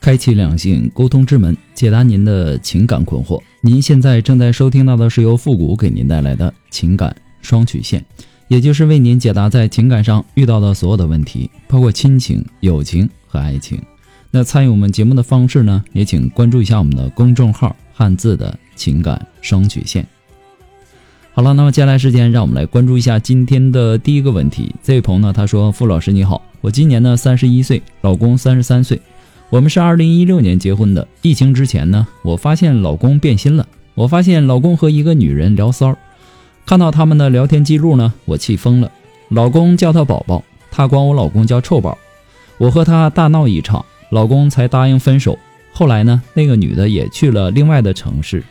开启两性沟通之门，解答您的情感困惑。您现在正在收听到的是由复古给您带来的情感双曲线，也就是为您解答在情感上遇到的所有的问题，包括亲情、友情和爱情。那参与我们节目的方式呢，也请关注一下我们的公众号汉字的情感双曲线。好了，那么接下来时间让我们来关注一下今天的第一个问题。这位朋友呢，他说，傅老师你好，我今年呢31岁，老公33岁，我们是2016年结婚的。疫情之前呢，我发现老公变心了。我发现老公和一个女人聊骚，看到他们的聊天记录呢，我气疯了。老公叫她宝宝，她管我老公叫臭宝。我和她大闹一场，老公才答应分手。后来呢，那个女的也去了另外的城市。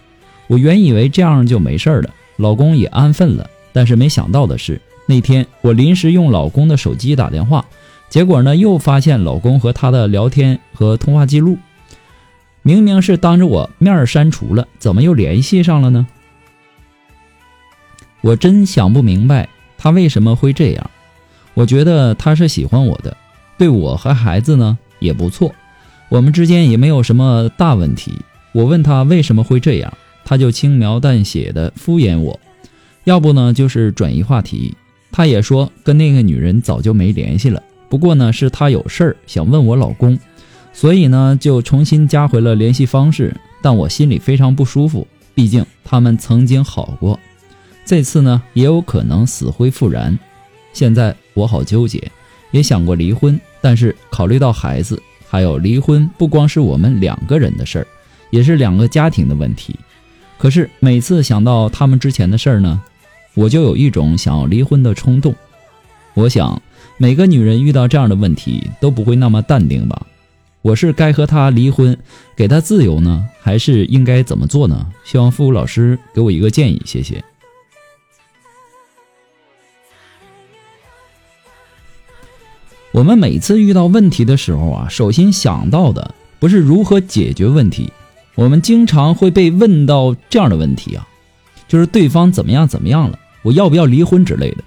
我原以为这样就没事了，老公也安分了。但是没想到的是，那天我临时用老公的手机打电话，结果呢，又发现老公和他的聊天和通话记录，明明是当着我面删除了，怎么又联系上了呢？我真想不明白他为什么会这样。我觉得他是喜欢我的，对我和孩子呢也不错，我们之间也没有什么大问题。我问他为什么会这样，他就轻描淡写的敷衍我，要不呢就是转移话题。他也说跟那个女人早就没联系了，不过呢是他有事儿想问我老公，所以呢就重新加回了联系方式。但我心里非常不舒服，毕竟他们曾经好过，这次呢也有可能死灰复燃。现在我好纠结，也想过离婚，但是考虑到孩子，还有离婚不光是我们两个人的事儿，也是两个家庭的问题。可是每次想到他们之前的事儿呢，我就有一种想要离婚的冲动。我想每个女人遇到这样的问题都不会那么淡定吧。我是该和她离婚，给她自由呢，还是应该怎么做呢？希望复古老师给我一个建议，谢谢。我们每次遇到问题的时候啊，首先想到的不是如何解决问题，我们经常会被问到这样的问题啊，就是对方怎么样了，我要不要离婚之类的。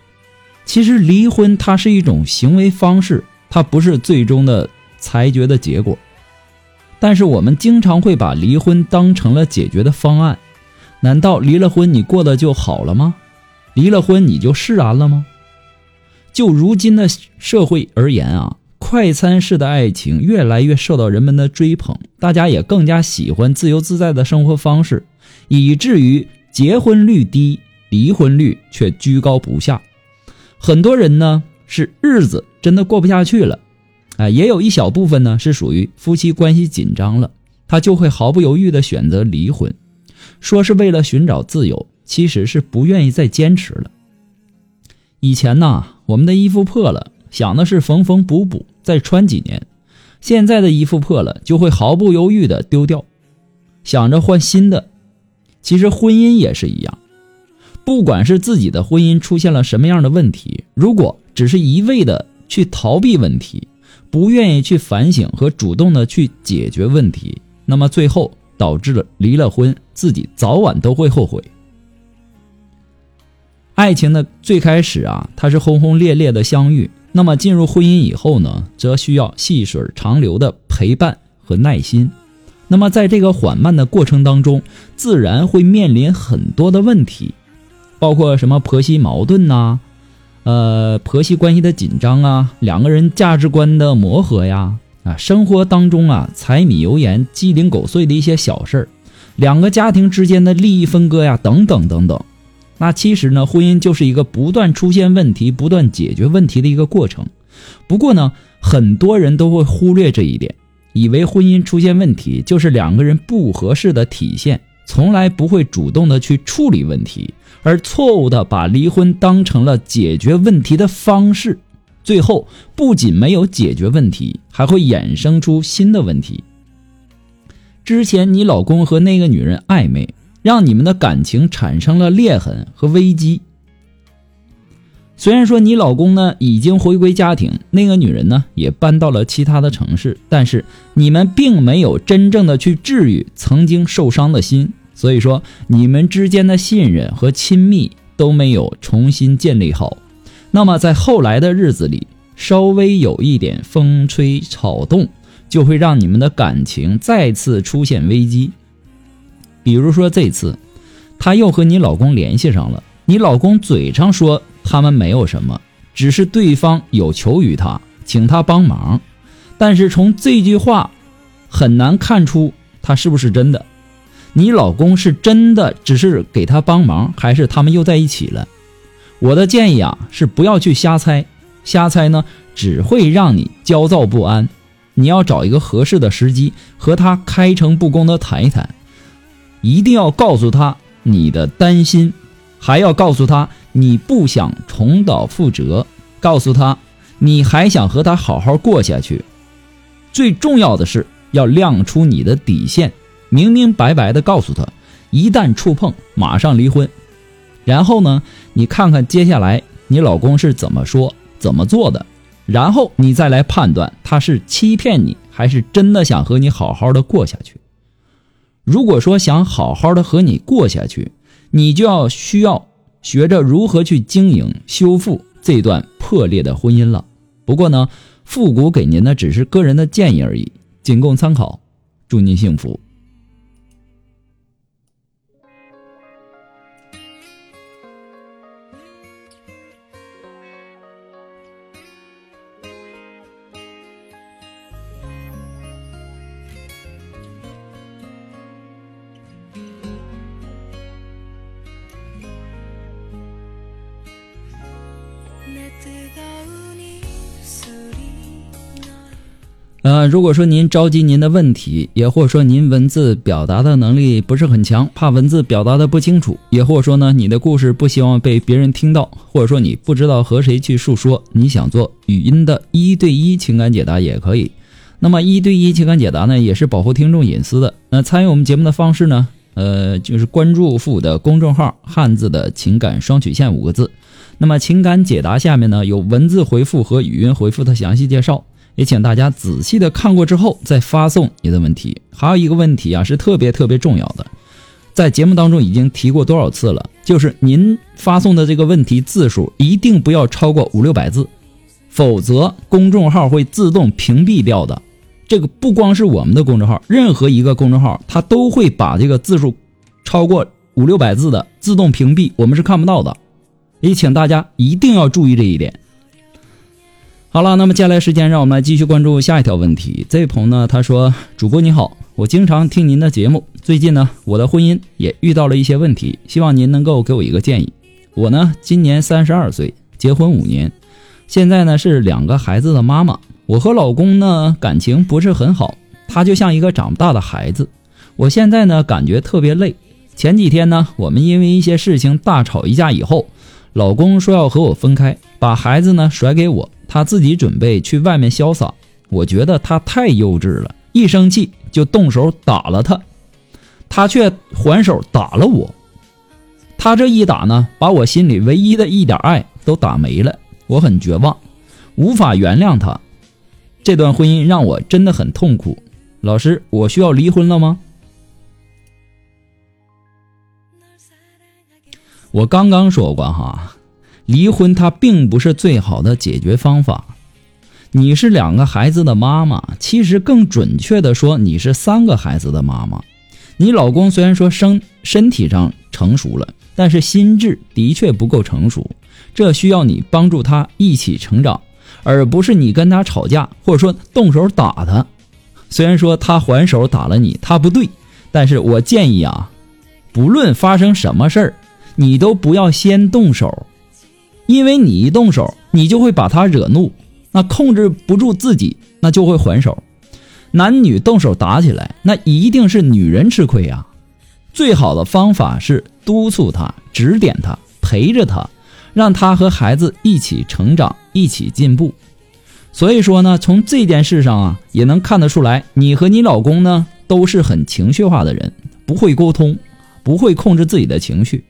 其实离婚它是一种行为方式，它不是最终的裁决的结果。但是我们经常会把离婚当成了解决的方案。难道离了婚你过得就好了吗？离了婚你就释然了吗？就如今的社会而言啊，快餐式的爱情越来越受到人们的追捧，大家也更加喜欢自由自在的生活方式，以至于结婚率低，离婚率却居高不下。很多人呢是日子真的过不下去了，也有一小部分呢是属于夫妻关系紧张了，他就会毫不犹豫的选择离婚，说是为了寻找自由，其实是不愿意再坚持了。以前呢，我们的衣服破了，想的是缝缝补补再穿几年，现在的衣服破了就会毫不犹豫的丢掉，想着换新的。其实婚姻也是一样，不管是自己的婚姻出现了什么样的问题，如果只是一味的去逃避问题，不愿意去反省和主动的去解决问题，那么最后导致了离了婚，自己早晚都会后悔。爱情的最开始啊，它是轰轰烈烈的相遇，那么进入婚姻以后呢，则需要细水长流的陪伴和耐心。那么在这个缓慢的过程当中，自然会面临很多的问题，包括什么婆媳矛盾呐，婆媳关系的紧张啊，两个人价值观的磨合呀，生活当中啊柴米油盐鸡零狗碎的一些小事儿，两个家庭之间的利益分割呀，等等等等。那其实呢，婚姻就是一个不断出现问题，不断解决问题的一个过程。不过呢，很多人都会忽略这一点，以为婚姻出现问题就是两个人不合适的体现，从来不会主动的去处理问题，而错误的把离婚当成了解决问题的方式。最后不仅没有解决问题，还会衍生出新的问题。之前你老公和那个女人暧昧，让你们的感情产生了裂痕和危机。虽然说你老公呢已经回归家庭，那个女人呢也搬到了其他的城市，但是你们并没有真正的去治愈曾经受伤的心，所以说你们之间的信任和亲密都没有重新建立好。那么在后来的日子里，稍微有一点风吹草动，就会让你们的感情再次出现危机。比如说这次他又和你老公联系上了，你老公嘴上说他们没有什么，只是对方有求于他，请他帮忙，但是从这句话很难看出他是不是真的，你老公是真的只是给他帮忙，还是他们又在一起了。我的建议是不要去瞎猜，瞎猜呢只会让你焦躁不安，你要找一个合适的时机和他开诚布公的谈一谈，一定要告诉他你的担心，还要告诉他你不想重蹈覆辙，告诉他你还想和他好好过下去。最重要的是要亮出你的底线，明明白白的告诉他，一旦触碰马上离婚。然后呢，你看看接下来你老公是怎么说怎么做的，然后你再来判断他是欺骗你，还是真的想和你好好的过下去。如果说想好好的和你过下去，你就要需要学着如何去经营修复这段破裂的婚姻了。不过呢，复古给您的只是个人的建议而已，仅供参考。祝您幸福。如果说您着急您的问题，也或者说您文字表达的能力不是很强，怕文字表达的不清楚，也或者说呢你的故事不希望被别人听到，或者说你不知道和谁去述说，你想做语音的1对1情感解答也可以。那么1对1情感解答呢也是保护听众隐私的。那参与我们节目的方式呢，就是关注复古的公众号汉字的情感双曲线5个字，那么情感解答下面呢有文字回复和语音回复的详细介绍，也请大家仔细的看过之后再发送你的问题。还有一个问题是特别重要的，在节目当中已经提过多少次了，就是您发送的这个问题字数一定不要超过500-600字，否则公众号会自动屏蔽掉的。这个不光是我们的公众号，任何一个公众号它都会把这个字数超过500-600字的自动屏蔽，我们是看不到的，也请大家一定要注意这一点。好了，那么接下来时间让我们来继续关注下一条问题。这位朋友呢他说，主播你好，我经常听您的节目，最近呢我的婚姻也遇到了一些问题，希望您能够给我一个建议。我呢今年32岁，结婚5年，现在呢是2个孩子的妈妈。我和老公呢感情不是很好，他就像一个长不大的孩子，我现在呢感觉特别累。前几天呢我们因为一些事情大吵一架以后，老公说要和我分开，把孩子呢甩给我，他自己准备去外面潇洒。我觉得他太幼稚了，一生气就动手打了他，他却还手打了我。他这一打呢把我心里唯一的一点爱都打没了，我很绝望，无法原谅他。这段婚姻让我真的很痛苦。老师，我需要离婚了吗？我刚刚说过离婚它并不是最好的解决方法。你是2个孩子的妈妈，其实更准确的说你是3个孩子的妈妈。你老公虽然说身体上成熟了，但是心智的确不够成熟，这需要你帮助他一起成长，而不是你跟他吵架或者说动手打他。虽然说他还手打了你，他不对，但是我建议不论发生什么事儿，你都不要先动手，因为你一动手你就会把他惹怒，那控制不住自己，那就会还手。男女动手打起来，那一定是女人吃亏啊。最好的方法是督促他，指点他，陪着他，让他和孩子一起成长，一起进步。所以说呢，从这件事上啊，也能看得出来，你和你老公呢都是很情绪化的人，不会沟通，不会控制自己的情绪，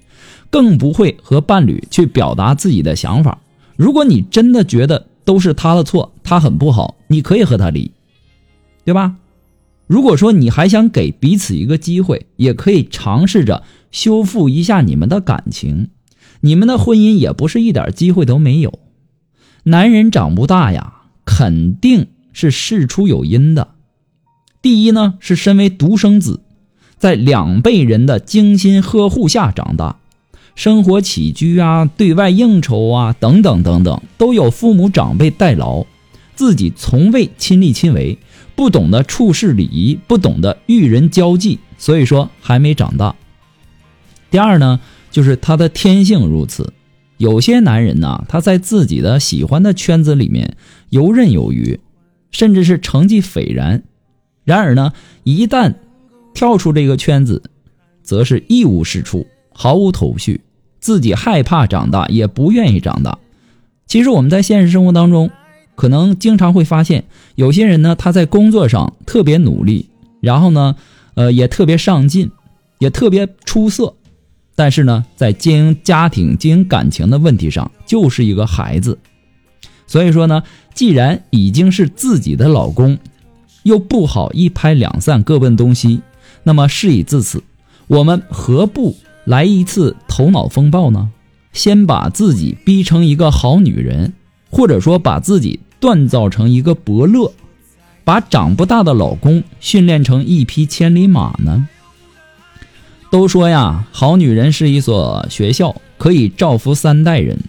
更不会和伴侣去表达自己的想法。如果你真的觉得都是他的错，他很不好，你可以和他离，对吧？如果说你还想给彼此一个机会，也可以尝试着修复一下你们的感情，你们的婚姻也不是一点机会都没有。男人长不大呀，肯定是事出有因的。第一呢，是身为独生子，在两辈人的精心呵护下长大，生活起居啊，对外应酬啊，等等等等，都有父母长辈代劳，自己从未亲力亲为，不懂得处事礼仪，不懂得与人交际，所以说还没长大。第二呢，就是他的天性如此。有些男人呢，他在自己的喜欢的圈子里面游刃有余，甚至是成绩斐然，然而呢，一旦跳出这个圈子，则是一无是处，毫无头绪，自己害怕长大，也不愿意长大。其实我们在现实生活当中可能经常会发现，有些人呢，他在工作上特别努力，然后呢也特别上进，也特别出色，但是呢，在经营家庭、经营感情的问题上就是一个孩子。所以说呢，既然已经是自己的老公，又不好一拍两散，各奔东西，那么事已至此，我们何不来一次头脑风暴呢？先把自己逼成一个好女人，或者说把自己锻造成一个伯乐，把长不大的老公训练成一匹千里马呢？都说呀，好女人是一所学校，可以造福三代人。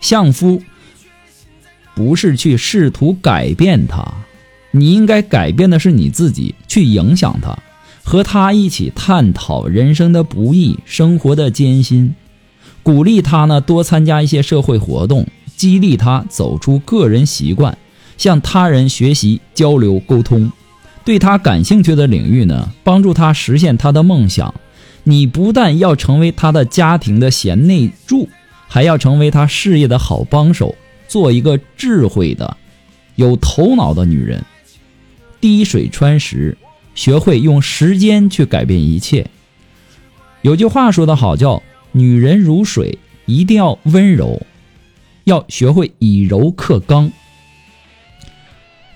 相夫不是去试图改变他，你应该改变的是你自己，去影响他，和他一起探讨人生的不易，生活的艰辛，鼓励他呢多参加一些社会活动，激励他走出个人习惯，向他人学习、交流、沟通，对他感兴趣的领域呢，帮助他实现他的梦想。你不但要成为他的家庭的贤内助，还要成为他事业的好帮手，做一个智慧的、有头脑的女人。滴水穿石，学会用时间去改变一切。有句话说得好，叫女人如水，一定要温柔，要学会以柔克刚。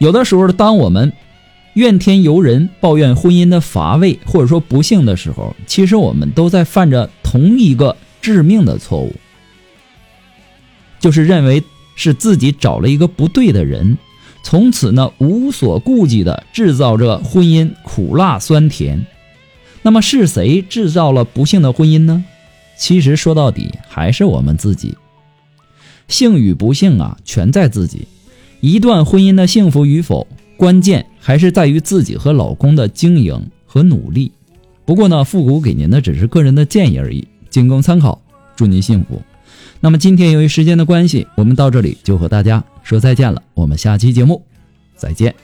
有的时候，当我们怨天尤人，抱怨婚姻的乏味或者说不幸的时候，其实我们都在犯着同一个致命的错误，就是认为是自己找了一个不对的人，从此呢无所顾忌地制造着婚姻苦辣酸甜。那么是谁制造了不幸的婚姻呢？其实说到底还是我们自己。幸与不幸啊，全在自己。一段婚姻的幸福与否，关键还是在于自己和老公的经营和努力。不过呢，复古给您的只是个人的建议而已，仅供参考，祝您幸福。那么今天由于时间的关系，我们到这里就和大家说再见了，我们下期节目再见。